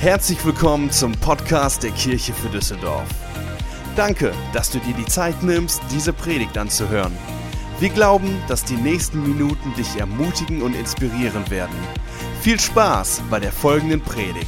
Herzlich willkommen zum Podcast der Kirche für Düsseldorf. Danke, dass du dir die Zeit nimmst, diese Predigt anzuhören. Wir glauben, dass die nächsten Minuten dich ermutigen und inspirieren werden. Viel Spaß bei der folgenden Predigt.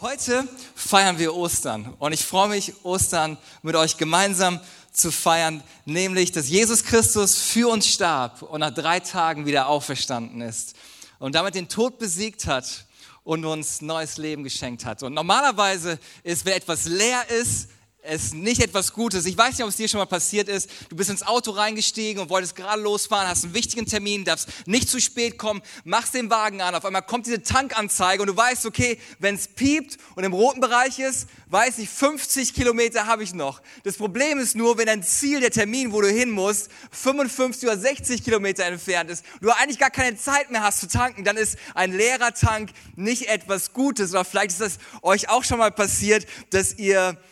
Heute feiern wir Ostern und ich freue mich, Ostern mit euch gemeinsam zu feiern, nämlich, dass Jesus Christus für uns starb und nach 3 Tagen wieder auferstanden ist und damit den Tod besiegt hat und uns neues Leben geschenkt hat. Und normalerweise ist, wenn etwas leer ist, es nicht etwas Gutes. Ich weiß nicht, ob es dir schon mal passiert ist. Du bist ins Auto reingestiegen und wolltest gerade losfahren, hast einen wichtigen Termin, darfst nicht zu spät kommen, machst den Wagen an, auf einmal kommt diese Tankanzeige und du weißt, okay, wenn es piept und im roten Bereich ist, weiß ich, 50 Kilometer habe ich noch. Das Problem ist nur, wenn dein Ziel, der Termin, wo du hin musst, 55 oder 60 Kilometer entfernt ist, du eigentlich gar keine Zeit mehr hast zu tanken, dann ist ein leerer Tank nicht etwas Gutes. Oder vielleicht ist das euch auch schon mal passiert, dass ihr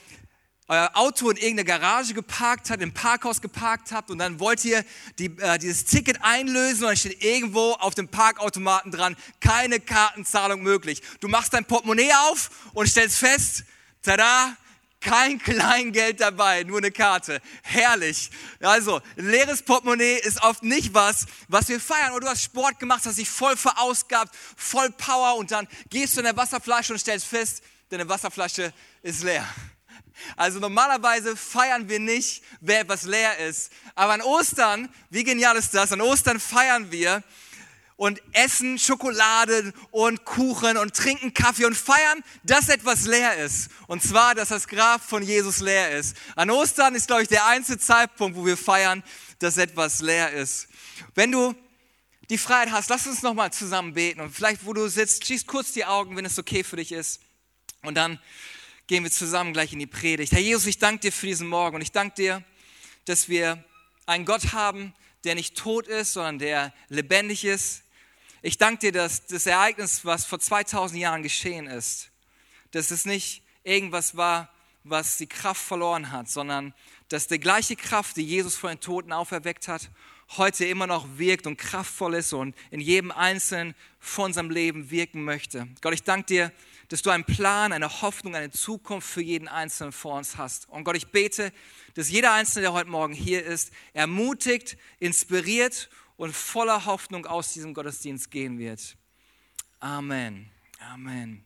euer Auto in irgendeine Garage geparkt habt, im Parkhaus geparkt habt und dann wollt ihr dieses Ticket einlösen und dann steht irgendwo auf dem Parkautomaten dran, keine Kartenzahlung möglich. Du machst dein Portemonnaie auf und stellst fest, tada, kein Kleingeld dabei, nur eine Karte. Herrlich. Also, ein leeres Portemonnaie ist oft nicht was, was wir feiern. Oder du hast Sport gemacht, hast dich voll verausgabt, voll Power und dann gehst du in der Wasserflasche und stellst fest, deine Wasserflasche ist leer. Also normalerweise feiern wir nicht, wer etwas leer ist. Aber an Ostern, wie genial ist das, an Ostern feiern wir und essen Schokolade und Kuchen und trinken Kaffee und feiern, dass etwas leer ist. Und zwar, dass das Grab von Jesus leer ist. An Ostern ist, glaube ich, der einzige Zeitpunkt, wo wir feiern, dass etwas leer ist. Wenn du die Freiheit hast, lass uns nochmal zusammen beten. Und vielleicht, wo du sitzt, schließ kurz die Augen, wenn es okay für dich ist. Und dann gehen wir zusammen gleich in die Predigt. Herr Jesus, ich danke dir für diesen Morgen und ich danke dir, dass wir einen Gott haben, der nicht tot ist, sondern der lebendig ist. Ich danke dir, dass das Ereignis, was vor 2000 Jahren geschehen ist, dass es nicht irgendwas war, was die Kraft verloren hat, sondern dass die gleiche Kraft, die Jesus von den Toten auferweckt hat, heute immer noch wirkt und kraftvoll ist und in jedem Einzelnen von unserem Leben wirken möchte. Gott, ich danke dir, dass du einen Plan, eine Hoffnung, eine Zukunft für jeden Einzelnen vor uns hast. Und Gott, ich bete, dass jeder Einzelne, der heute Morgen hier ist, ermutigt, inspiriert und voller Hoffnung aus diesem Gottesdienst gehen wird. Amen. Amen.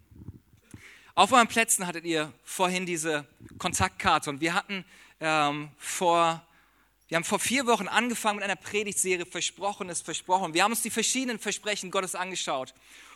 Auf euren Plätzen hattet ihr vorhin diese Kontaktkarte und wir hatten Wir haben vor 4 Wochen angefangen mit einer Predigtserie Versprochenes Versprochen. Wir haben uns die verschiedenen Versprechen Gottes angeschaut.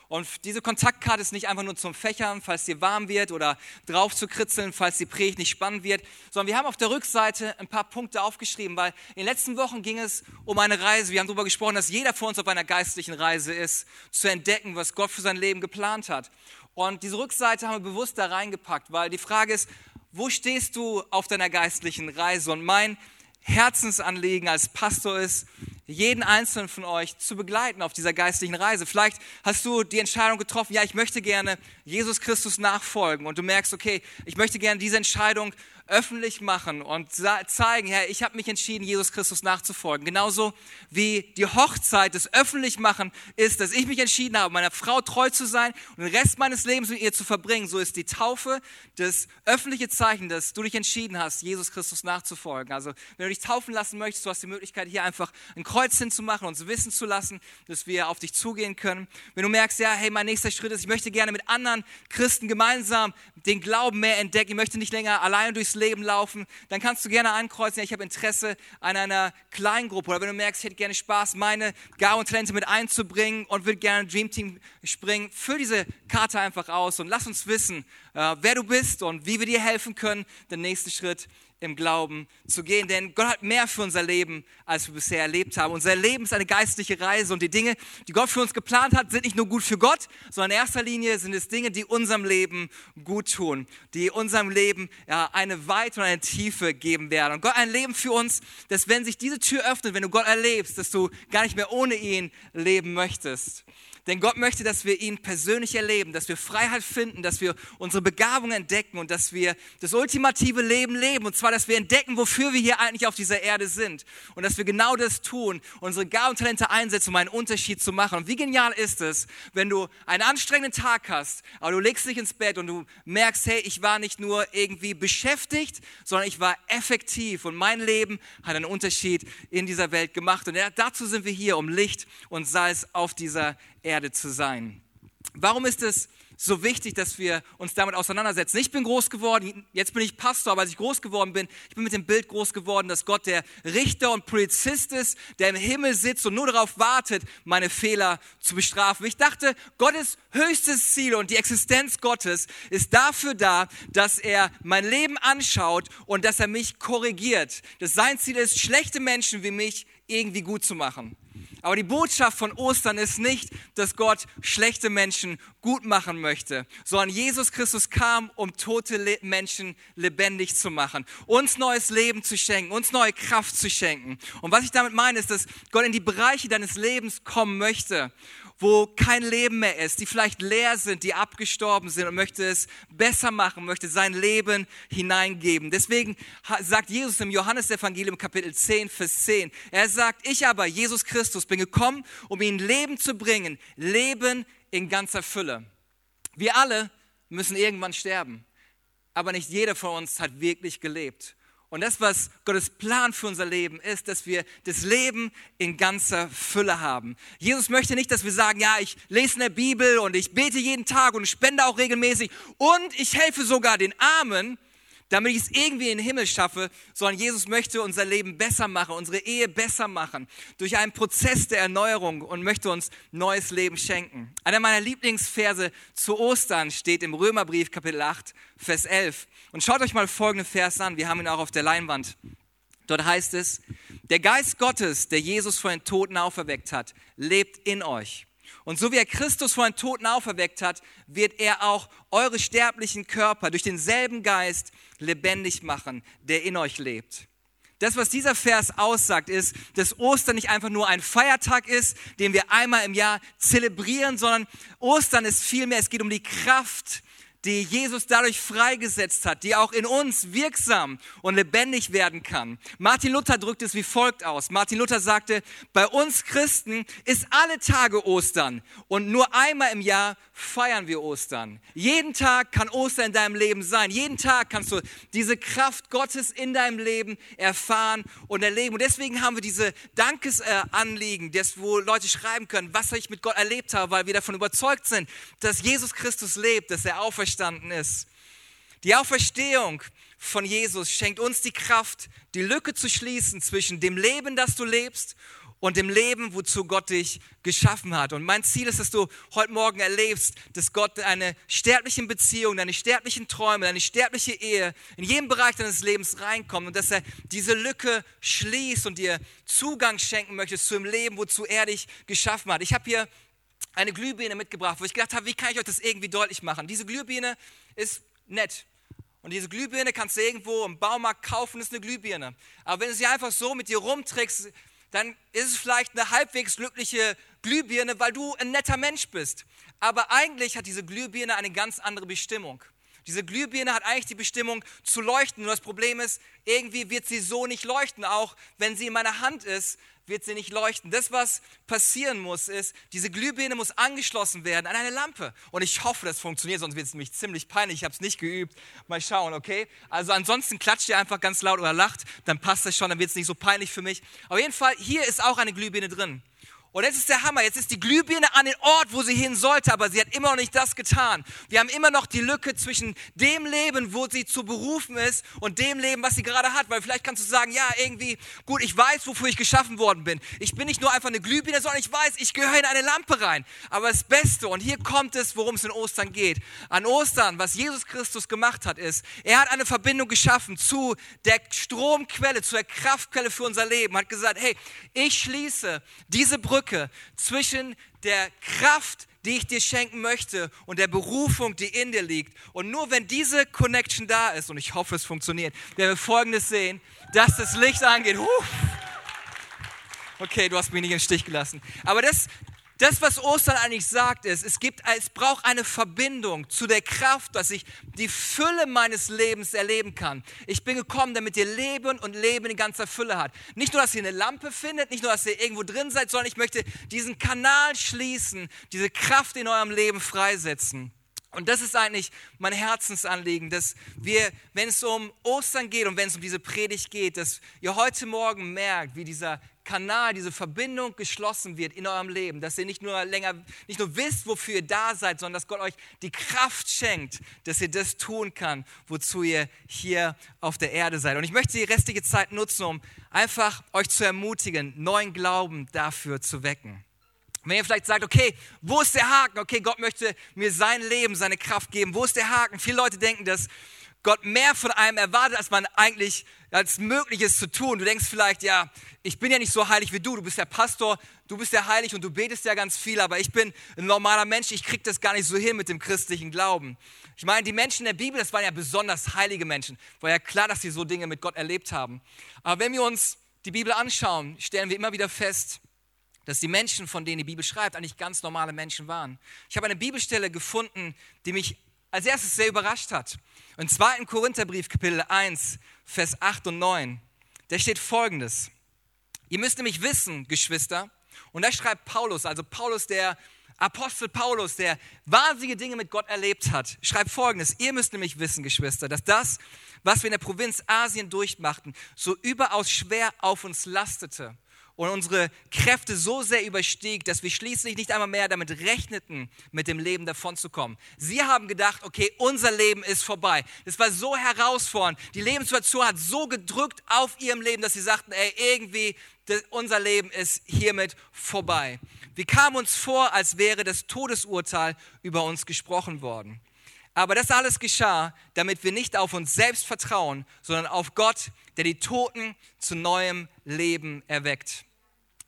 Und diese Kontaktkarte ist nicht einfach nur zum Fächern, falls dir warm wird oder drauf zu kritzeln, falls die Predigt nicht spannend wird, sondern wir haben auf der Rückseite ein paar Punkte aufgeschrieben, weil in den letzten Wochen ging es um eine Reise. Wir haben darüber gesprochen, dass jeder von uns auf einer geistlichen Reise ist, zu entdecken, was Gott für sein Leben geplant hat. Und diese Rückseite haben wir bewusst da reingepackt, weil die Frage ist, wo stehst du auf deiner geistlichen Reise? Und mein Herzensanliegen als Pastor ist, jeden Einzelnen von euch zu begleiten auf dieser geistlichen Reise. Vielleicht hast du die Entscheidung getroffen, ja, ich möchte gerne Jesus Christus nachfolgen und du merkst, okay, ich möchte gerne diese Entscheidung öffentlich machen und zeigen, Herr, ich habe mich entschieden, Jesus Christus nachzufolgen. Genauso wie die Hochzeit, das Öffentlichmachen ist, dass ich mich entschieden habe, meiner Frau treu zu sein und den Rest meines Lebens mit ihr zu verbringen. So ist die Taufe das öffentliche Zeichen, dass du dich entschieden hast, Jesus Christus nachzufolgen. Also wenn du dich taufen lassen möchtest, du hast die Möglichkeit, hier einfach ein Kreuz hinzumachen, uns wissen zu lassen, dass wir auf dich zugehen können. Wenn du merkst, ja, hey, mein nächster Schritt ist, ich möchte gerne mit anderen Christen gemeinsam den Glauben mehr entdecken, ich möchte nicht länger allein durchs Leben laufen, dann kannst du gerne ankreuzen, ja, ich habe Interesse an einer Kleingruppe. Oder wenn du merkst, ich hätte gerne Spaß, meine Gaben und Talente mit einzubringen und würde gerne Dream Team springen, füll diese Karte einfach aus und lass uns wissen, wer du bist und wie wir dir helfen können, den nächsten Schritt im Glauben zu gehen, denn Gott hat mehr für unser Leben, als wir bisher erlebt haben. Unser Leben ist eine geistliche Reise und die Dinge, die Gott für uns geplant hat, sind nicht nur gut für Gott, sondern in erster Linie sind es Dinge, die unserem Leben gut tun, die unserem Leben eine Weite und eine Tiefe geben werden. Und Gott, ein Leben für uns, dass wenn sich diese Tür öffnet, wenn du Gott erlebst, dass du gar nicht mehr ohne ihn leben möchtest. Denn Gott möchte, dass wir ihn persönlich erleben, dass wir Freiheit finden, dass wir unsere Begabung entdecken und dass wir das ultimative Leben leben. Und zwar, dass wir entdecken, wofür wir hier eigentlich auf dieser Erde sind. Und dass wir genau das tun, unsere Gaben und Talente einsetzen, um einen Unterschied zu machen. Und wie genial ist es, wenn du einen anstrengenden Tag hast, aber du legst dich ins Bett und du merkst, hey, ich war nicht nur irgendwie beschäftigt, sondern ich war effektiv. Und mein Leben hat einen Unterschied in dieser Welt gemacht. Und dazu sind wir hier, um Licht und Salz auf dieser Erde zu sein. Warum ist es so wichtig, dass wir uns damit auseinandersetzen? Ich bin groß geworden, jetzt bin ich Pastor, aber als ich groß geworden bin, ich bin mit dem Bild groß geworden, dass Gott der Richter und Polizist ist, der im Himmel sitzt und nur darauf wartet, meine Fehler zu bestrafen. Ich dachte, Gottes höchstes Ziel und die Existenz Gottes ist dafür da, dass er mein Leben anschaut und dass er mich korrigiert. Dass sein Ziel ist, schlechte Menschen wie mich irgendwie gut zu machen. Aber die Botschaft von Ostern ist nicht, dass Gott schlechte Menschen gut machen möchte, sondern Jesus Christus kam, um tote Menschen lebendig zu machen, uns neues Leben zu schenken, uns neue Kraft zu schenken. Und was ich damit meine, ist, dass Gott in die Bereiche deines Lebens kommen möchte, wo kein Leben mehr ist, die vielleicht leer sind, die abgestorben sind und möchte es besser machen, möchte sein Leben hineingeben. Deswegen sagt Jesus im Johannesevangelium Kapitel 10, Vers 10, er sagt, ich aber, Jesus Christus, bin gekommen, um ihnen Leben zu bringen, Leben in ganzer Fülle. Wir alle müssen irgendwann sterben, aber nicht jeder von uns hat wirklich gelebt. Und das, was Gottes Plan für unser Leben ist, dass wir das Leben in ganzer Fülle haben. Jesus möchte nicht, dass wir sagen, ja, ich lese in der Bibel und ich bete jeden Tag und spende auch regelmäßig und ich helfe sogar den Armen, damit ich es irgendwie in den Himmel schaffe, sondern Jesus möchte unser Leben besser machen, unsere Ehe besser machen, durch einen Prozess der Erneuerung und möchte uns neues Leben schenken. Einer meiner Lieblingsverse zu Ostern steht im Römerbrief Kapitel 8, Vers 11. Und schaut euch mal folgenden Vers an, wir haben ihn auch auf der Leinwand. Dort heißt es, der Geist Gottes, der Jesus von den Toten auferweckt hat, lebt in euch. Und so wie er Christus von den Toten auferweckt hat, wird er auch eure sterblichen Körper durch denselben Geist lebendig machen, der in euch lebt. Das, was dieser Vers aussagt, ist, dass Ostern nicht einfach nur ein Feiertag ist, den wir einmal im Jahr zelebrieren, sondern Ostern ist vielmehr, es geht um die Kraft, die Jesus dadurch freigesetzt hat, die auch in uns wirksam und lebendig werden kann. Martin Luther drückt es wie folgt aus. Martin Luther sagte, bei uns Christen ist alle Tage Ostern und nur einmal im Jahr feiern wir Ostern. Jeden Tag kann Ostern in deinem Leben sein. Jeden Tag kannst du diese Kraft Gottes in deinem Leben erfahren und erleben. Und deswegen haben wir diese Dankesanliegen, wo Leute schreiben können, was ich mit Gott erlebt habe, weil wir davon überzeugt sind, dass Jesus Christus lebt, dass er auferstanden ist. Die Auferstehung von Jesus schenkt uns die Kraft, die Lücke zu schließen zwischen dem Leben, das du lebst, und dem Leben, wozu Gott dich geschaffen hat. Und mein Ziel ist, dass du heute Morgen erlebst, dass Gott deine sterblichen Beziehungen, deine sterblichen Träume, deine sterbliche Ehe in jedem Bereich deines Lebens reinkommt und dass er diese Lücke schließt und dir Zugang schenken möchte zu dem Leben, wozu er dich geschaffen hat. Ich habe hier eine Glühbirne mitgebracht, wo ich gedacht habe, wie kann ich euch das irgendwie deutlich machen? Diese Glühbirne ist nett. Und diese Glühbirne kannst du irgendwo im Baumarkt kaufen, ist eine Glühbirne. Aber wenn du sie einfach so mit dir rumträgst, dann ist es vielleicht eine halbwegs glückliche Glühbirne, weil du ein netter Mensch bist. Aber eigentlich hat diese Glühbirne eine ganz andere Bestimmung. Diese Glühbirne hat eigentlich die Bestimmung zu leuchten. Nur das Problem ist, irgendwie wird sie so nicht leuchten. Auch wenn sie in meiner Hand ist, wird sie nicht leuchten. Das, was passieren muss, ist, diese Glühbirne muss angeschlossen werden an eine Lampe. Und ich hoffe, das funktioniert, sonst wird es nämlich ziemlich peinlich. Ich habe es nicht geübt. Mal schauen, okay? Also ansonsten klatscht ihr einfach ganz laut oder lacht. Dann passt das schon, dann wird es nicht so peinlich für mich. Auf jeden Fall, hier ist auch eine Glühbirne drin. Und jetzt ist der Hammer, jetzt ist die Glühbirne an den Ort, wo sie hin sollte, aber sie hat immer noch nicht das getan. Wir haben immer noch die Lücke zwischen dem Leben, wo sie zu berufen ist und dem Leben, was sie gerade hat. Weil vielleicht kannst du sagen, ja irgendwie, gut, ich weiß, wofür ich geschaffen worden bin. Ich bin nicht nur einfach eine Glühbirne, sondern ich weiß, ich gehöre in eine Lampe rein. Aber das Beste, und hier kommt es, worum es in Ostern geht. An Ostern, was Jesus Christus gemacht hat, ist, er hat eine Verbindung geschaffen zu der Stromquelle, zu der Kraftquelle für unser Leben. Hat gesagt, hey, ich schließe diese Brücke zwischen der Kraft, die ich dir schenken möchte, und der Berufung, die in dir liegt. Und nur wenn diese Connection da ist, und ich hoffe, es funktioniert, werden wir Folgendes sehen, dass das Licht angeht. Okay, du hast mich nicht im Stich gelassen. Aber das Das, was Ostern eigentlich sagt, ist, es braucht eine Verbindung zu der Kraft, dass ich die Fülle meines Lebens erleben kann. Ich bin gekommen, damit ihr Leben und Leben in ganzer Fülle hat. Nicht nur, dass ihr eine Lampe findet, nicht nur, dass ihr irgendwo drin seid, sondern ich möchte diesen Kanal schließen, diese Kraft in eurem Leben freisetzen. Und das ist eigentlich mein Herzensanliegen, dass wir, wenn es um Ostern geht und wenn es um diese Predigt geht, dass ihr heute Morgen merkt, wie dieser Kanal, diese Verbindung geschlossen wird in eurem Leben, dass ihr nicht nur wisst, wofür ihr da seid, sondern dass Gott euch die Kraft schenkt, dass ihr das tun kann, wozu ihr hier auf der Erde seid. Und ich möchte die restliche Zeit nutzen, um einfach euch zu ermutigen, neuen Glauben dafür zu wecken. Wenn ihr vielleicht sagt, okay, wo ist der Haken? Okay, Gott möchte mir sein Leben, seine Kraft geben. Wo ist der Haken? Viele Leute denken, dass Gott mehr von einem erwartet, als man eigentlich als möglich ist zu tun. Du denkst vielleicht, ja, ich bin ja nicht so heilig wie du. Du bist der Pastor, du bist ja heilig und du betest ja ganz viel, aber ich bin ein normaler Mensch. Ich kriege das gar nicht so hin mit dem christlichen Glauben. Ich meine, die Menschen in der Bibel, das waren ja besonders heilige Menschen. War ja klar, dass sie so Dinge mit Gott erlebt haben. Aber wenn wir uns die Bibel anschauen, stellen wir immer wieder fest, dass die Menschen, von denen die Bibel schreibt, eigentlich ganz normale Menschen waren. Ich habe eine Bibelstelle gefunden, die mich als erstes sehr überrascht hat. Im 2. Korintherbrief, Kapitel 1, Vers 8 und 9, da steht Folgendes. Ihr müsst nämlich wissen, Geschwister, und da schreibt Paulus, also Paulus, der Apostel Paulus, der wahnsinnige Dinge mit Gott erlebt hat, schreibt Folgendes. Ihr müsst nämlich wissen, Geschwister, dass das, was wir in der Provinz Asien durchmachten, so überaus schwer auf uns lastete. Und unsere Kräfte so sehr überstieg, dass wir schließlich nicht einmal mehr damit rechneten, mit dem Leben davonzukommen. Sie haben gedacht, okay, unser Leben ist vorbei. Das war so herausfordernd. Die Lebenssituation hat so gedrückt auf ihrem Leben, dass sie sagten, ey, irgendwie, unser Leben ist hiermit vorbei. Wir kamen uns vor, als wäre das Todesurteil über uns gesprochen worden. Aber das alles geschah, damit wir nicht auf uns selbst vertrauen, sondern auf Gott, der die Toten zu neuem Leben erweckt.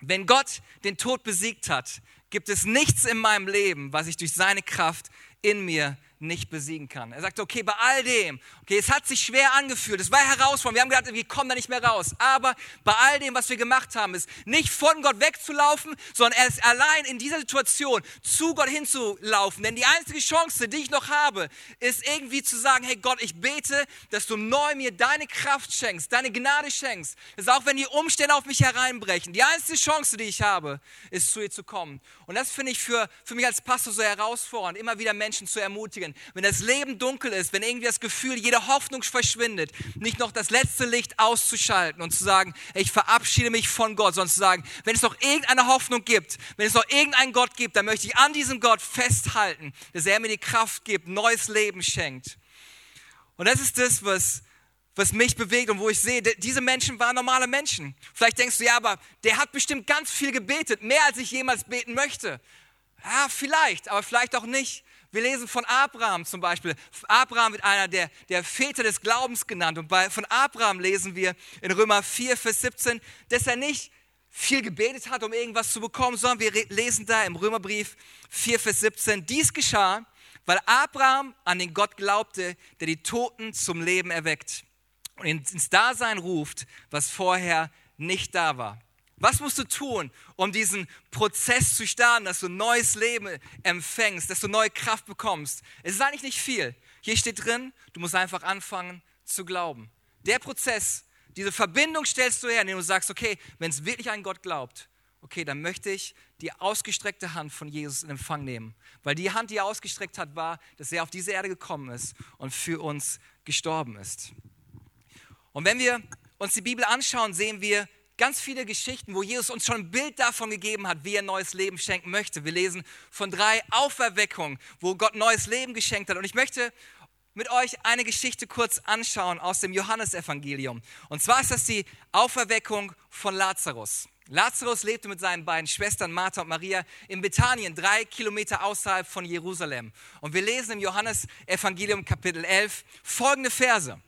Wenn Gott den Tod besiegt hat, gibt es nichts in meinem Leben, was ich durch seine Kraft in mir nicht besiegen kann. Er sagt, okay, bei all dem, okay, es hat sich schwer angefühlt, es war herausfordernd, wir haben gedacht, wir kommen da nicht mehr raus. Aber bei all dem, was wir gemacht haben, ist nicht von Gott wegzulaufen, sondern erst allein in dieser Situation zu Gott hinzulaufen. Denn die einzige Chance, die ich noch habe, ist irgendwie zu sagen, hey Gott, ich bete, dass du neu mir deine Kraft schenkst, deine Gnade schenkst. Das ist auch, wenn die Umstände auf mich hereinbrechen. Die einzige Chance, die ich habe, ist zu ihr zu kommen. Und das finde ich für mich als Pastor so herausfordernd, immer wieder Menschen zu ermutigen. Wenn das Leben dunkel ist, wenn irgendwie das Gefühl, jede Hoffnung verschwindet, nicht noch das letzte Licht auszuschalten und zu sagen, ich verabschiede mich von Gott, sondern zu sagen, wenn es noch irgendeine Hoffnung gibt, wenn es noch irgendeinen Gott gibt, dann möchte ich an diesem Gott festhalten, dass er mir die Kraft gibt, neues Leben schenkt. Und das ist das, was mich bewegt und wo ich sehe, diese Menschen waren normale Menschen. Vielleicht denkst du, ja, aber der hat bestimmt ganz viel gebetet, mehr als ich jemals beten möchte. Ja, vielleicht, aber vielleicht auch nicht. Wir lesen von Abraham zum Beispiel. Abraham wird einer der Väter des Glaubens genannt. Und von Abraham lesen wir in Römer 4, Vers 17, dass er nicht viel gebetet hat, um irgendwas zu bekommen, sondern wir lesen da im Römerbrief 4, Vers 17, dies geschah, weil Abraham an den Gott glaubte, der die Toten zum Leben erweckt und ins Dasein ruft, was vorher nicht da war. Was musst du tun, um diesen Prozess zu starten, dass du neues Leben empfängst, dass du neue Kraft bekommst? Es ist eigentlich nicht viel. Hier steht drin, du musst einfach anfangen zu glauben. Der Prozess, diese Verbindung stellst du her, indem du sagst, okay, wenn es wirklich an Gott glaubt, okay, dann möchte ich die ausgestreckte Hand von Jesus in Empfang nehmen. Weil die Hand, die er ausgestreckt hat, war, dass er auf diese Erde gekommen ist und für uns gestorben ist. Und wenn wir uns die Bibel anschauen, sehen wir ganz viele Geschichten, wo Jesus uns schon ein Bild davon gegeben hat, wie er neues Leben schenken möchte. Wir lesen von 3 Auferweckungen, wo Gott neues Leben geschenkt hat. Und ich möchte mit euch eine Geschichte kurz anschauen aus dem Johannesevangelium. Und zwar ist das die Auferweckung von Lazarus. Lazarus lebte mit seinen beiden Schwestern Martha und Maria in Bethanien, 3 Kilometer außerhalb von Jerusalem. Und wir lesen im Johannesevangelium Kapitel 11 folgende Verse.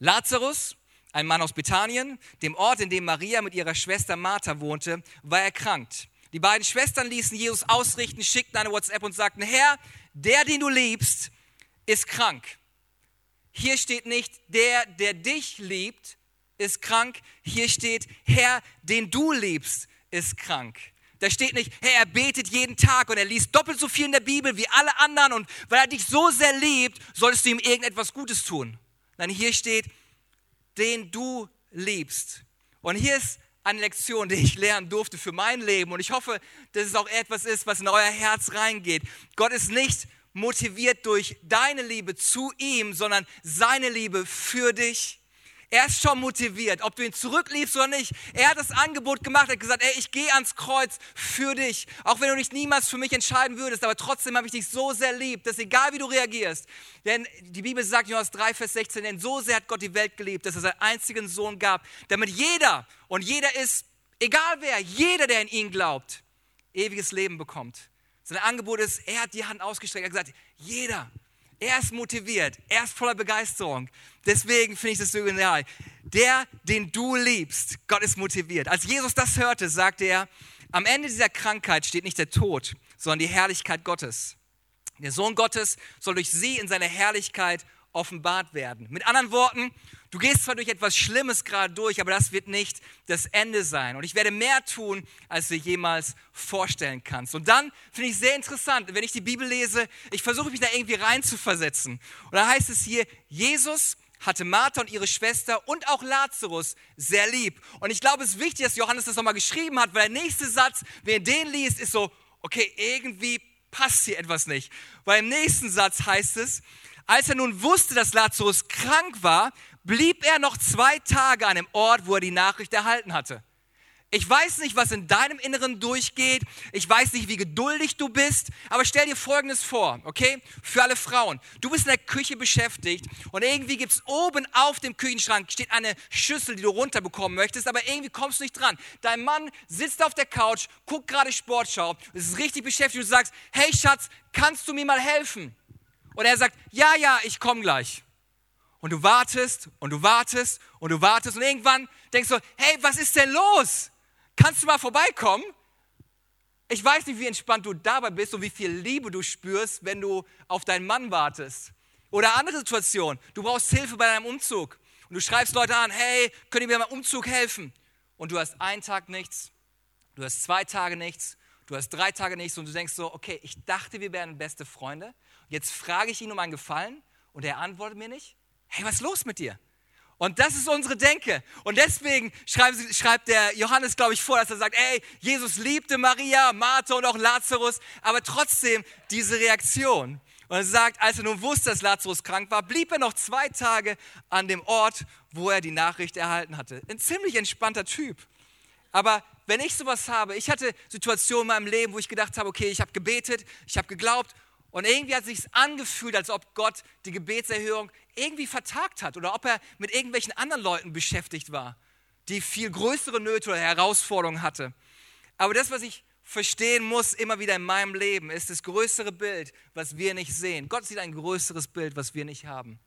Lazarus, ein Mann aus Bethanien, dem Ort, in dem Maria mit ihrer Schwester Martha wohnte, war erkrankt. Die beiden Schwestern ließen Jesus ausrichten, schickten eine WhatsApp und sagten, Herr, der, den du liebst, ist krank. Hier steht nicht, der dich liebt, ist krank. Hier steht, Herr, den du liebst, ist krank. Da steht nicht, hey, er betet jeden Tag und er liest doppelt so viel in der Bibel wie alle anderen und weil er dich so sehr liebt, solltest du ihm irgendetwas Gutes tun. Nein, hier steht, den du liebst. Und hier ist eine Lektion, die ich lernen durfte für mein Leben und ich hoffe, dass es auch etwas ist, was in euer Herz reingeht. Gott ist nicht motiviert durch deine Liebe zu ihm, sondern seine Liebe für dich. Er ist schon motiviert, ob du ihn zurückliebst oder nicht. Er hat das Angebot gemacht, hat gesagt, ey, ich gehe ans Kreuz für dich. Auch wenn du dich niemals für mich entscheiden würdest, aber trotzdem habe ich dich so sehr lieb, dass egal wie du reagierst. Denn die Bibel sagt, Johannes 3, Vers 16, denn so sehr hat Gott die Welt geliebt, dass er seinen einzigen Sohn gab, damit jeder, und jeder ist, egal wer, jeder, der in ihn glaubt, ewiges Leben bekommt. Sein Angebot ist, er hat die Hand ausgestreckt, er hat gesagt, jeder. Er ist motiviert, er ist voller Begeisterung. Deswegen finde ich das so genial. Der, den du liebst, Gott ist motiviert. Als Jesus das hörte, sagte er, am Ende dieser Krankheit steht nicht der Tod, sondern die Herrlichkeit Gottes. Der Sohn Gottes soll durch sie in seiner Herrlichkeit offenbart werden. Mit anderen Worten, du gehst zwar durch etwas Schlimmes gerade durch, aber das wird nicht das Ende sein. Und ich werde mehr tun, als du dir jemals vorstellen kannst. Und dann finde ich sehr interessant, wenn ich die Bibel lese, ich versuche mich da irgendwie reinzuversetzen. Und da heißt es hier, Jesus hatte Martha und ihre Schwester und auch Lazarus sehr lieb. Und ich glaube, es ist wichtig, dass Johannes das nochmal geschrieben hat, weil der nächste Satz, wenn ihr den liest, ist so, okay, irgendwie passt hier etwas nicht. Weil im nächsten Satz heißt es, als er nun wusste, dass Lazarus krank war, blieb er noch 2 Tage an dem Ort, wo er die Nachricht erhalten hatte. Ich weiß nicht, was in deinem Inneren durchgeht. Ich weiß nicht, wie geduldig du bist. Aber stell dir Folgendes vor, okay? Für alle Frauen. Du bist in der Küche beschäftigt und irgendwie gibt es oben auf dem Küchenschrank steht eine Schüssel, die du runterbekommen möchtest, aber irgendwie kommst du nicht dran. Dein Mann sitzt auf der Couch, guckt gerade Sportschau, ist richtig beschäftigt und du sagst, hey Schatz, kannst du mir mal helfen? Und er sagt, ja, ja, ich komme gleich. Und du wartest und du wartest und du wartest und irgendwann denkst du, hey, was ist denn los? Kannst du mal vorbeikommen? Ich weiß nicht, wie entspannt du dabei bist und wie viel Liebe du spürst, wenn du auf deinen Mann wartest. Oder andere Situation, du brauchst Hilfe bei deinem Umzug. Und du schreibst Leute an, hey, könnt ihr mir beim Umzug helfen? Und du hast einen Tag nichts, du hast 2 Tage nichts, du hast 3 Tage nichts und du denkst so, okay, ich dachte, wir wären beste Freunde. Jetzt frage ich ihn um einen Gefallen und er antwortet mir nicht. Hey, was ist los mit dir? Und das ist unsere Denke. Und deswegen schreibt der Johannes, glaube ich, vor, dass er sagt, ey, Jesus liebte Maria, Martha und auch Lazarus, aber trotzdem diese Reaktion. Und er sagt, als er nun wusste, dass Lazarus krank war, blieb er noch 2 Tage an dem Ort, wo er die Nachricht erhalten hatte. Ein ziemlich entspannter Typ. Aber wenn ich sowas habe, ich hatte Situationen in meinem Leben, wo ich gedacht habe, okay, ich habe gebetet, ich habe geglaubt, und irgendwie hat es sich angefühlt, als ob Gott die Gebetserhörung irgendwie vertagt hat oder ob er mit irgendwelchen anderen Leuten beschäftigt war, die viel größere Nöte oder Herausforderungen hatte. Aber das, was ich verstehen muss immer wieder in meinem Leben, ist das größere Bild, was wir nicht sehen. Gott sieht ein größeres Bild, was wir nicht haben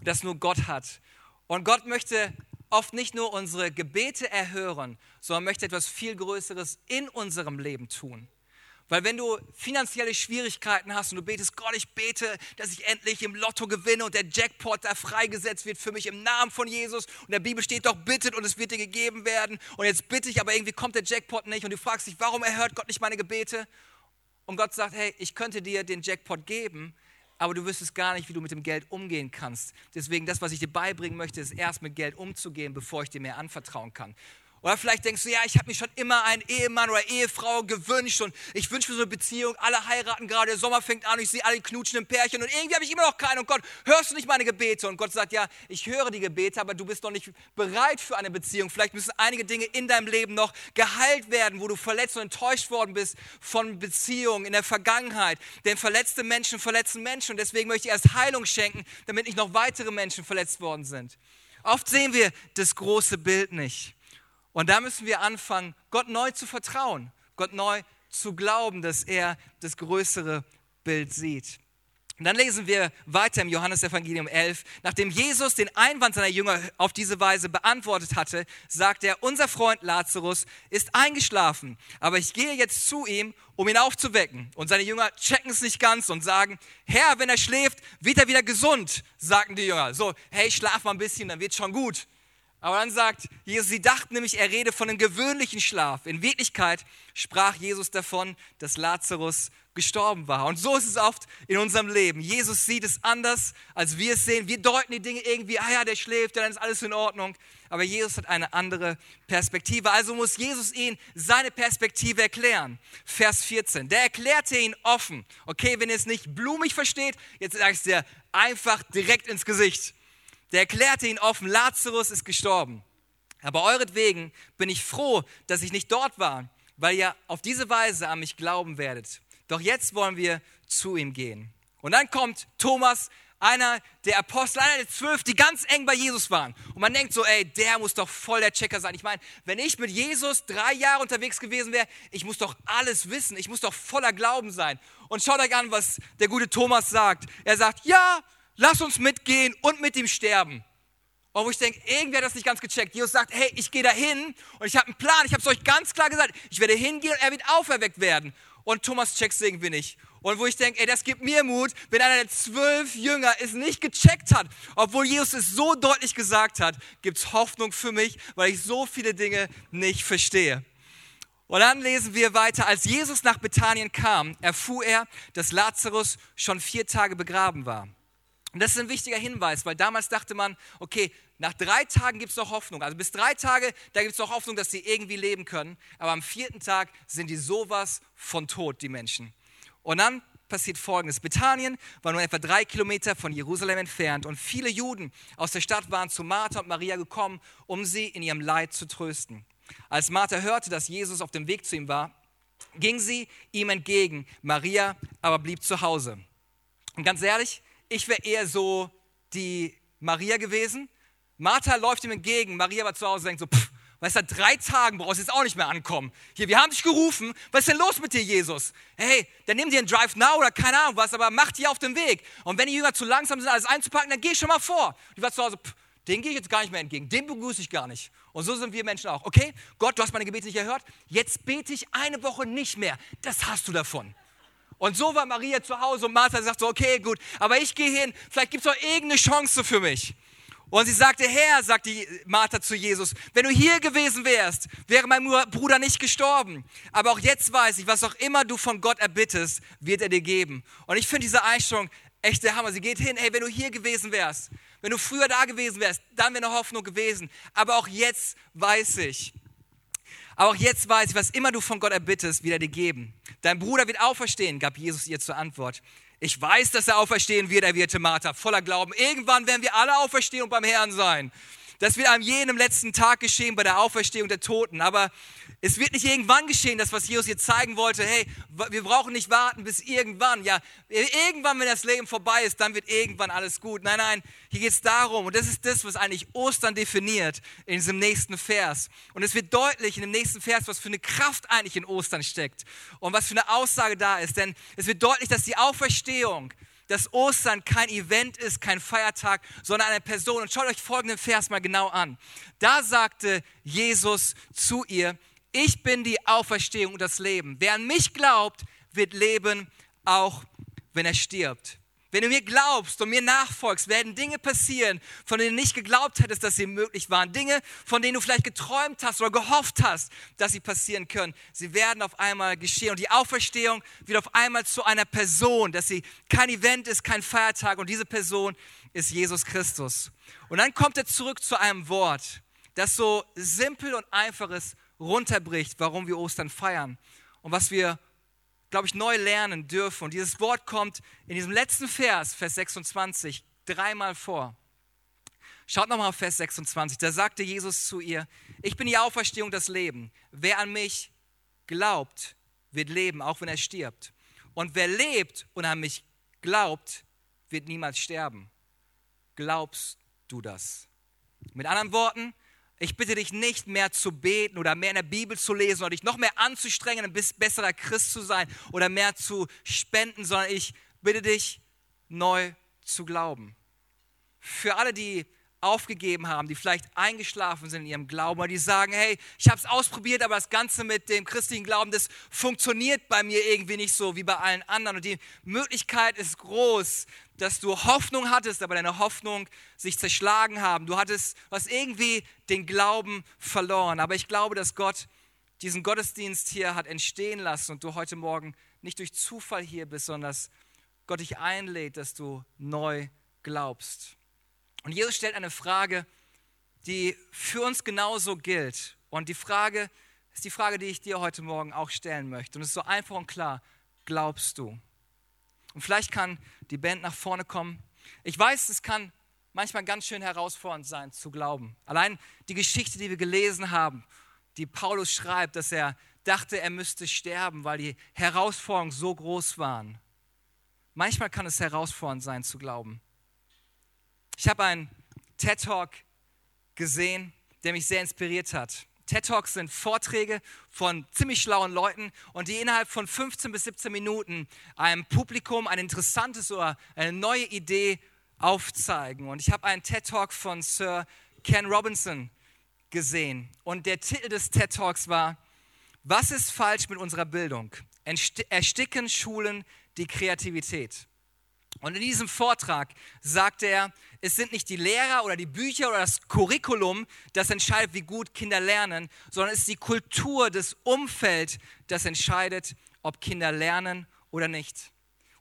und das nur Gott hat. Und Gott möchte oft nicht nur unsere Gebete erhören, sondern möchte etwas viel Größeres in unserem Leben tun. Weil wenn du finanzielle Schwierigkeiten hast und du betest, Gott, ich bete, dass ich endlich im Lotto gewinne und der Jackpot da freigesetzt wird für mich im Namen von Jesus. Und in der Bibel steht doch, bittet und es wird dir gegeben werden. Und jetzt bitte ich, aber irgendwie kommt der Jackpot nicht. Und du fragst dich, warum erhört Gott nicht meine Gebete? Und Gott sagt, hey, ich könnte dir den Jackpot geben, aber du wüsstest gar nicht, wie du mit dem Geld umgehen kannst. Deswegen das, was ich dir beibringen möchte, ist erst mit Geld umzugehen, bevor ich dir mehr anvertrauen kann. Oder vielleicht denkst du, ja, ich habe mir schon immer einen Ehemann oder Ehefrau gewünscht und ich wünsche mir so eine Beziehung, alle heiraten gerade, der Sommer fängt an und ich sehe alle knutschenden Pärchen und irgendwie habe ich immer noch keinen und Gott, hörst du nicht meine Gebete? Und Gott sagt, ja, ich höre die Gebete, aber du bist noch nicht bereit für eine Beziehung. Vielleicht müssen einige Dinge in deinem Leben noch geheilt werden, wo du verletzt und enttäuscht worden bist von Beziehungen in der Vergangenheit. Denn verletzte Menschen verletzen Menschen und deswegen möchte ich erst Heilung schenken, damit nicht noch weitere Menschen verletzt worden sind. Oft sehen wir das große Bild nicht. Und da müssen wir anfangen, Gott neu zu vertrauen, Gott neu zu glauben, dass er das größere Bild sieht. Und dann lesen wir weiter im Johannesevangelium 11. Nachdem Jesus den Einwand seiner Jünger auf diese Weise beantwortet hatte, sagt er, unser Freund Lazarus ist eingeschlafen, aber ich gehe jetzt zu ihm, um ihn aufzuwecken. Und seine Jünger checken es nicht ganz und sagen, Herr, wenn er schläft, wird er wieder gesund, sagten die Jünger. So, hey, schlaf mal ein bisschen, dann wird's schon gut. Aber dann sagt Jesus, sie dachten nämlich, er rede von einem gewöhnlichen Schlaf. In Wirklichkeit sprach Jesus davon, dass Lazarus gestorben war. Und so ist es oft in unserem Leben. Jesus sieht es anders, als wir es sehen. Wir deuten die Dinge irgendwie, ah ja, der schläft, dann ist alles in Ordnung. Aber Jesus hat eine andere Perspektive. Also muss Jesus ihnen seine Perspektive erklären. Vers 14. Der erklärte ihn offen. Okay, wenn ihr es nicht blumig versteht, jetzt sage ich es dir einfach direkt ins Gesicht. Der erklärte ihn offen, Lazarus ist gestorben. Aber euretwegen bin ich froh, dass ich nicht dort war, weil ihr auf diese Weise an mich glauben werdet. Doch jetzt wollen wir zu ihm gehen. Und dann kommt Thomas, einer der Apostel, einer der 12, die ganz eng bei Jesus waren. Und man denkt so, ey, der muss doch voll der Checker sein. Ich meine, wenn ich mit Jesus 3 Jahre unterwegs gewesen wäre, ich muss doch alles wissen, ich muss doch voller Glauben sein. Und schaut euch an, was der gute Thomas sagt. Er sagt, ja, lass uns mitgehen und mit ihm sterben. Und wo ich denke, irgendwer hat das nicht ganz gecheckt. Jesus sagt, hey, ich gehe da hin und ich habe einen Plan. Ich habe es euch ganz klar gesagt. Ich werde hingehen und er wird auferweckt werden. Und Thomas checkt es irgendwie nicht. Und wo ich denke, ey, das gibt mir Mut, wenn einer der 12 Jünger es nicht gecheckt hat, obwohl Jesus es so deutlich gesagt hat, gibt es Hoffnung für mich, weil ich so viele Dinge nicht verstehe. Und dann lesen wir weiter. Als Jesus nach Bethanien kam, erfuhr er, dass Lazarus schon 4 Tage begraben war. Und das ist ein wichtiger Hinweis, weil damals dachte man, okay, nach 3 Tagen gibt es noch Hoffnung. Also bis 3 Tage, da gibt es noch Hoffnung, dass sie irgendwie leben können. Aber am 4. Tag sind die sowas von tot, die Menschen. Und dann passiert Folgendes. Bethanien war nur etwa 3 Kilometer von Jerusalem entfernt und viele Juden aus der Stadt waren zu Martha und Maria gekommen, um sie in ihrem Leid zu trösten. Als Martha hörte, dass Jesus auf dem Weg zu ihm war, ging sie ihm entgegen. Maria aber blieb zu Hause. Und ganz ehrlich, ich wäre eher so die Maria gewesen. Martha läuft ihm entgegen, Maria war zu Hause und denkt so, weißt du, 3 Tagen brauchst du jetzt auch nicht mehr ankommen. Hier, wir haben dich gerufen, was ist denn los mit dir, Jesus? Hey, dann nimm dir einen Drive Now oder keine Ahnung was, aber mach dich auf den Weg. Und wenn die Jünger zu langsam sind, alles einzupacken, dann geh schon mal vor. Die war zu Hause, den gehe ich jetzt gar nicht mehr entgegen, den begrüße ich gar nicht. Und so sind wir Menschen auch. Okay, Gott, du hast meine Gebete nicht erhört, jetzt bete ich 1 Woche nicht mehr. Das hast du davon. Und so war Maria zu Hause und Martha sagt so, okay, gut, aber ich gehe hin, vielleicht gibt es doch irgendeine Chance für mich. Und sie sagte, Herr, sagte Martha zu Jesus, wenn du hier gewesen wärst, wäre mein Bruder nicht gestorben. Aber auch jetzt weiß ich, was auch immer du von Gott erbittest, wird er dir geben. Und ich finde diese Einstellung echt der Hammer. Sie geht hin, hey, wenn du hier gewesen wärst, wenn du früher da gewesen wärst, dann wäre eine Hoffnung gewesen. Aber auch jetzt weiß ich, was immer du von Gott erbittest, wird er dir geben. Dein Bruder wird auferstehen, gab Jesus ihr zur Antwort. Ich weiß, dass er auferstehen wird, erwiderte Martha, voller Glauben. Irgendwann werden wir alle auferstehen und beim Herrn sein. Das wird an jedem letzten Tag geschehen bei der Auferstehung der Toten. Aber es wird nicht irgendwann geschehen, das, was Jesus ihr zeigen wollte. Hey, wir brauchen nicht warten bis irgendwann. Ja, irgendwann, wenn das Leben vorbei ist, dann wird irgendwann alles gut. Nein, nein, hier geht es darum. Und das ist das, was eigentlich Ostern definiert in diesem nächsten Vers. Und es wird deutlich in dem nächsten Vers, was für eine Kraft eigentlich in Ostern steckt. Und was für eine Aussage da ist. Denn es wird deutlich, dass die Auferstehung, dass Ostern kein Event ist, kein Feiertag, sondern eine Person. Und schaut euch folgenden Vers mal genau an. Da sagte Jesus zu ihr, ich bin die Auferstehung und das Leben. Wer an mich glaubt, wird leben, auch wenn er stirbt. Wenn du mir glaubst und mir nachfolgst, werden Dinge passieren, von denen du nicht geglaubt hättest, dass sie möglich waren. Dinge, von denen du vielleicht geträumt hast oder gehofft hast, dass sie passieren können. Sie werden auf einmal geschehen. Und die Auferstehung wird auf einmal zu einer Person, dass sie kein Event ist, kein Feiertag. Und diese Person ist Jesus Christus. Und dann kommt er zurück zu einem Wort, das so simpel und einfaches runterbricht, warum wir Ostern feiern und was wir, glaube ich, neu lernen dürfen. Und dieses Wort kommt in diesem letzten Vers, Vers 26, 3-mal vor. Schaut nochmal auf Vers 26. Da sagte Jesus zu ihr, ich bin die Auferstehung, das Leben. Wer an mich glaubt, wird leben, auch wenn er stirbt. Und wer lebt und an mich glaubt, wird niemals sterben. Glaubst du das? Mit anderen Worten, ich bitte dich nicht mehr zu beten oder mehr in der Bibel zu lesen oder dich noch mehr anzustrengen, ein besserer Christ zu sein oder mehr zu spenden, sondern ich bitte dich, neu zu glauben. Für alle, die aufgegeben haben, die vielleicht eingeschlafen sind in ihrem Glauben, oder die sagen, hey, ich habe es ausprobiert, aber das Ganze mit dem christlichen Glauben, das funktioniert bei mir irgendwie nicht so wie bei allen anderen. Und die Möglichkeit ist groß, dass du Hoffnung hattest, aber deine Hoffnung sich zerschlagen haben. Du hast irgendwie den Glauben verloren. Aber ich glaube, dass Gott diesen Gottesdienst hier hat entstehen lassen und du heute Morgen nicht durch Zufall hier bist, sondern dass Gott dich einlädt, dass du neu glaubst. Und Jesus stellt eine Frage, die für uns genauso gilt. Und die Frage ist die Frage, die ich dir heute Morgen auch stellen möchte. Und es ist so einfach und klar: Glaubst du? Und vielleicht kann die Band nach vorne kommen. Ich weiß, es kann manchmal ganz schön herausfordernd sein, zu glauben. Allein die Geschichte, die wir gelesen haben, die Paulus schreibt, dass er dachte, er müsste sterben, weil die Herausforderungen so groß waren. Manchmal kann es herausfordernd sein, zu glauben. Ich habe einen TED-Talk gesehen, der mich sehr inspiriert hat. TED-Talks sind Vorträge von ziemlich schlauen Leuten und die innerhalb von 15 bis 17 Minuten einem Publikum ein interessantes oder eine neue Idee aufzeigen. Und ich habe einen TED-Talk von Sir Ken Robinson gesehen. Und der Titel des TED-Talks war: Was ist falsch mit unserer Bildung? Ersticken Schulen die Kreativität? Und in diesem Vortrag sagt er, es sind nicht die Lehrer oder die Bücher oder das Curriculum, das entscheidet, wie gut Kinder lernen, sondern es ist die Kultur, das Umfeld, das entscheidet, ob Kinder lernen oder nicht.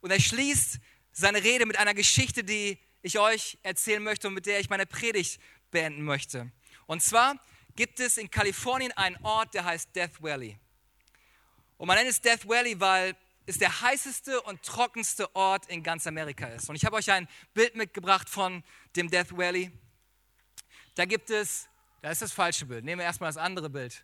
Und er schließt seine Rede mit einer Geschichte, die ich euch erzählen möchte und mit der ich meine Predigt beenden möchte. Und zwar gibt es in Kalifornien einen Ort, der heißt Death Valley. Und man nennt es Death Valley, weil ist der heißeste und trockenste Ort in ganz Amerika ist. Und ich habe euch ein Bild mitgebracht von dem Death Valley. Da ist das falsche Bild. Nehmen wir erstmal das andere Bild.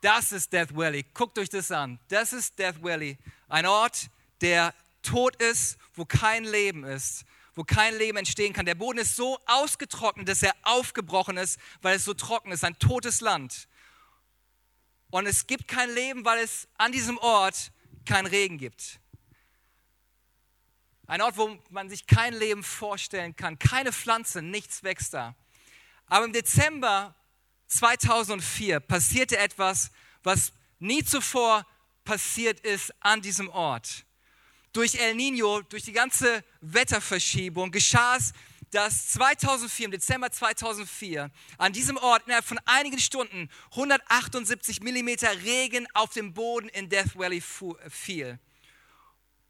Das ist Death Valley. Guckt euch das an. Das ist Death Valley. Ein Ort, der tot ist, wo kein Leben ist, wo kein Leben entstehen kann. Der Boden ist so ausgetrocknet, dass er aufgebrochen ist, weil es so trocken ist. Ein totes Land. Und es gibt kein Leben, weil es an diesem Ort keinen Regen gibt. Ein Ort, wo man sich kein Leben vorstellen kann. Keine Pflanze, nichts wächst da. Aber im Dezember 2004 passierte etwas, was nie zuvor passiert ist an diesem Ort. Durch El Nino, durch die ganze Wetterverschiebung geschah es, dass 2004, im Dezember 2004, an diesem Ort innerhalb von einigen Stunden 178 Millimeter Regen auf dem Boden in Death Valley fiel.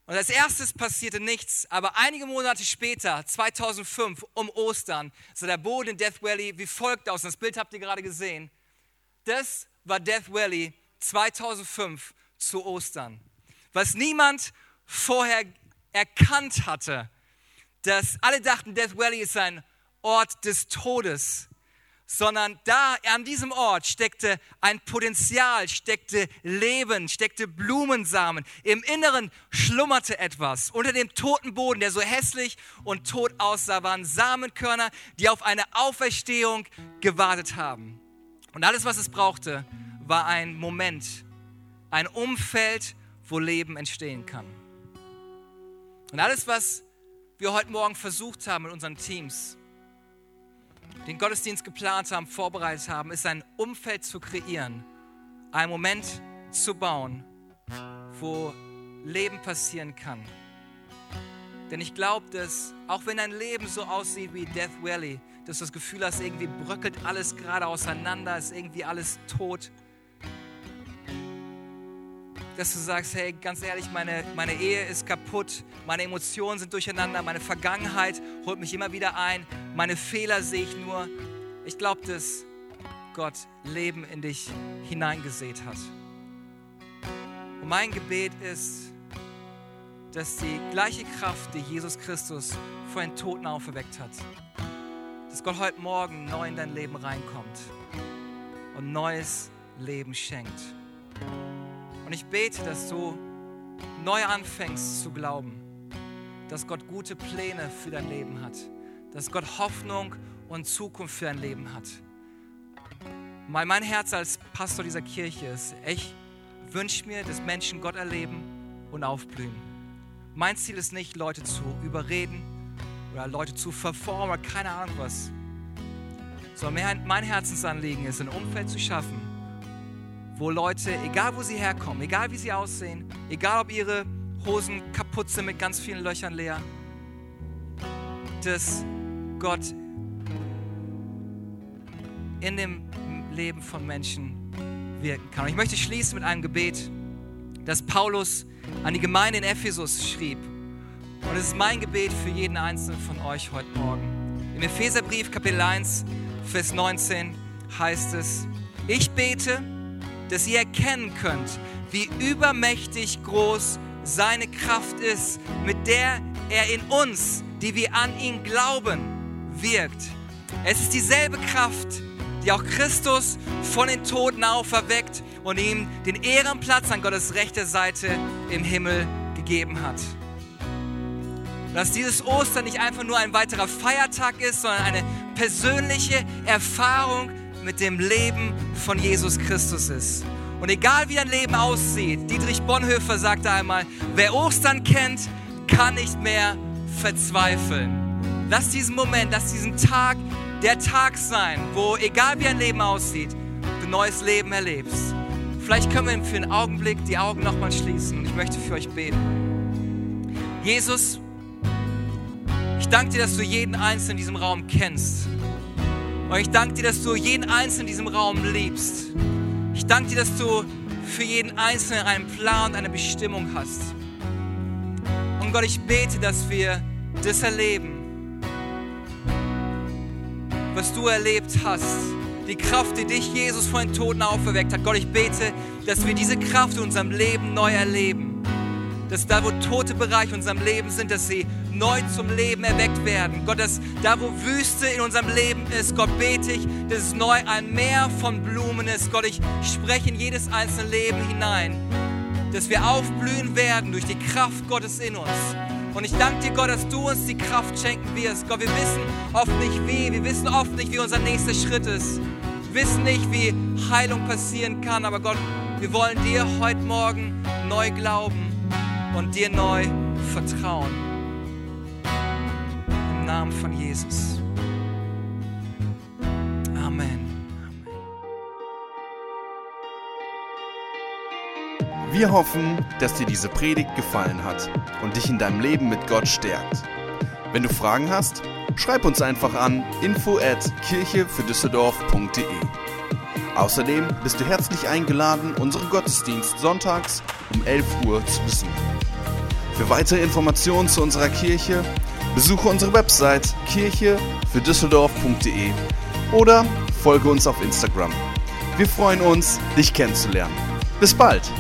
Und als erstes passierte nichts, aber einige Monate später, 2005, um Ostern, sah der Boden in Death Valley wie folgt aus. Und das Bild habt ihr gerade gesehen. Das war Death Valley 2005 zu Ostern. Was niemand vorher erkannt hatte, dass alle dachten, Death Valley ist ein Ort des Todes, sondern da an diesem Ort steckte ein Potenzial, steckte Leben, steckte Blumensamen. Im Inneren schlummerte etwas. Unter dem toten Boden, der so hässlich und tot aussah, waren Samenkörner, die auf eine Auferstehung gewartet haben. Und alles, was es brauchte, war ein Moment, ein Umfeld, wo Leben entstehen kann. Und alles, was wir heute Morgen versucht haben mit unseren Teams, den Gottesdienst geplant haben, vorbereitet haben, ist ein Umfeld zu kreieren, einen Moment zu bauen, wo Leben passieren kann. Denn ich glaube, dass auch wenn dein Leben so aussieht wie Death Valley, dass du das Gefühl hast, irgendwie bröckelt alles gerade auseinander, ist irgendwie alles tot, dass du sagst, hey, ganz ehrlich, meine Ehe ist kaputt, meine Emotionen sind durcheinander, meine Vergangenheit holt mich immer wieder ein, meine Fehler sehe ich nur. Ich glaube, dass Gott Leben in dich hineingesät hat. Und mein Gebet ist, dass die gleiche Kraft, die Jesus Christus vor den Toten auferweckt hat, dass Gott heute Morgen neu in dein Leben reinkommt und neues Leben schenkt. Und ich bete, dass du neu anfängst zu glauben, dass Gott gute Pläne für dein Leben hat, dass Gott Hoffnung und Zukunft für dein Leben hat. Mein Herz als Pastor dieser Kirche ist, ich wünsche mir, dass Menschen Gott erleben und aufblühen. Mein Ziel ist nicht, Leute zu überreden oder Leute zu verformen, keine Ahnung was. Sondern mein Herzensanliegen ist, ein Umfeld zu schaffen, wo Leute, egal wo sie herkommen, egal wie sie aussehen, egal ob ihre Hosen kaputt sind mit ganz vielen Löchern leer, dass Gott in dem Leben von Menschen wirken kann. Und ich möchte schließen mit einem Gebet, das Paulus an die Gemeinde in Ephesus schrieb. Und es ist mein Gebet für jeden Einzelnen von euch heute Morgen. Im Epheserbrief, Kapitel 1, Vers 19 heißt es: Ich bete, dass ihr erkennen könnt, wie übermächtig groß seine Kraft ist, mit der er in uns, die wir an ihn glauben, wirkt. Es ist dieselbe Kraft, die auch Christus von den Toten auferweckt und ihm den Ehrenplatz an Gottes rechter Seite im Himmel gegeben hat. Dass dieses Ostern nicht einfach nur ein weiterer Feiertag ist, sondern eine persönliche Erfahrung mit dem Leben von Jesus Christus ist. Und egal wie dein Leben aussieht, Dietrich Bonhoeffer sagte einmal: Wer Ostern kennt, kann nicht mehr verzweifeln. Lass diesen Moment, lass diesen Tag der Tag sein, wo, egal wie dein Leben aussieht, du neues Leben erlebst. Vielleicht können wir für einen Augenblick die Augen nochmal schließen und ich möchte für euch beten. Jesus, ich danke dir, dass du jeden Einzelnen in diesem Raum kennst. Und ich danke dir, dass du jeden Einzelnen in diesem Raum liebst. Ich danke dir, dass du für jeden Einzelnen einen Plan und eine Bestimmung hast. Und Gott, ich bete, dass wir das erleben, was du erlebt hast, die Kraft, die dich, Jesus, von den Toten auferweckt hat. Gott, ich bete, dass wir diese Kraft in unserem Leben neu erleben. Dass da, wo tote Bereiche in unserem Leben sind, dass sie neu zum Leben erweckt werden. Gott, dass da, wo Wüste in unserem Leben ist, Gott, bete ich, dass es neu ein Meer von Blumen ist. Gott, ich spreche in jedes einzelne Leben hinein, dass wir aufblühen werden durch die Kraft Gottes in uns. Und ich danke dir, Gott, dass du uns die Kraft schenken wirst. Gott, wir wissen oft nicht wie, wir wissen oft nicht, wie unser nächster Schritt ist. Wir wissen nicht, wie Heilung passieren kann, aber Gott, wir wollen dir heute Morgen neu glauben und dir neu vertrauen. Im Namen von Jesus. Amen. Wir hoffen, dass dir diese Predigt gefallen hat und dich in deinem Leben mit Gott stärkt. Wenn du Fragen hast, schreib uns einfach an info@kirchefuerdüsseldorf.de. Außerdem bist du herzlich eingeladen, unseren Gottesdienst sonntags um 11 Uhr zu besuchen. Für weitere Informationen zu unserer Kirche besuche unsere Website kirchefuerdüsseldorf.de oder folge uns auf Instagram. Wir freuen uns, dich kennenzulernen. Bis bald!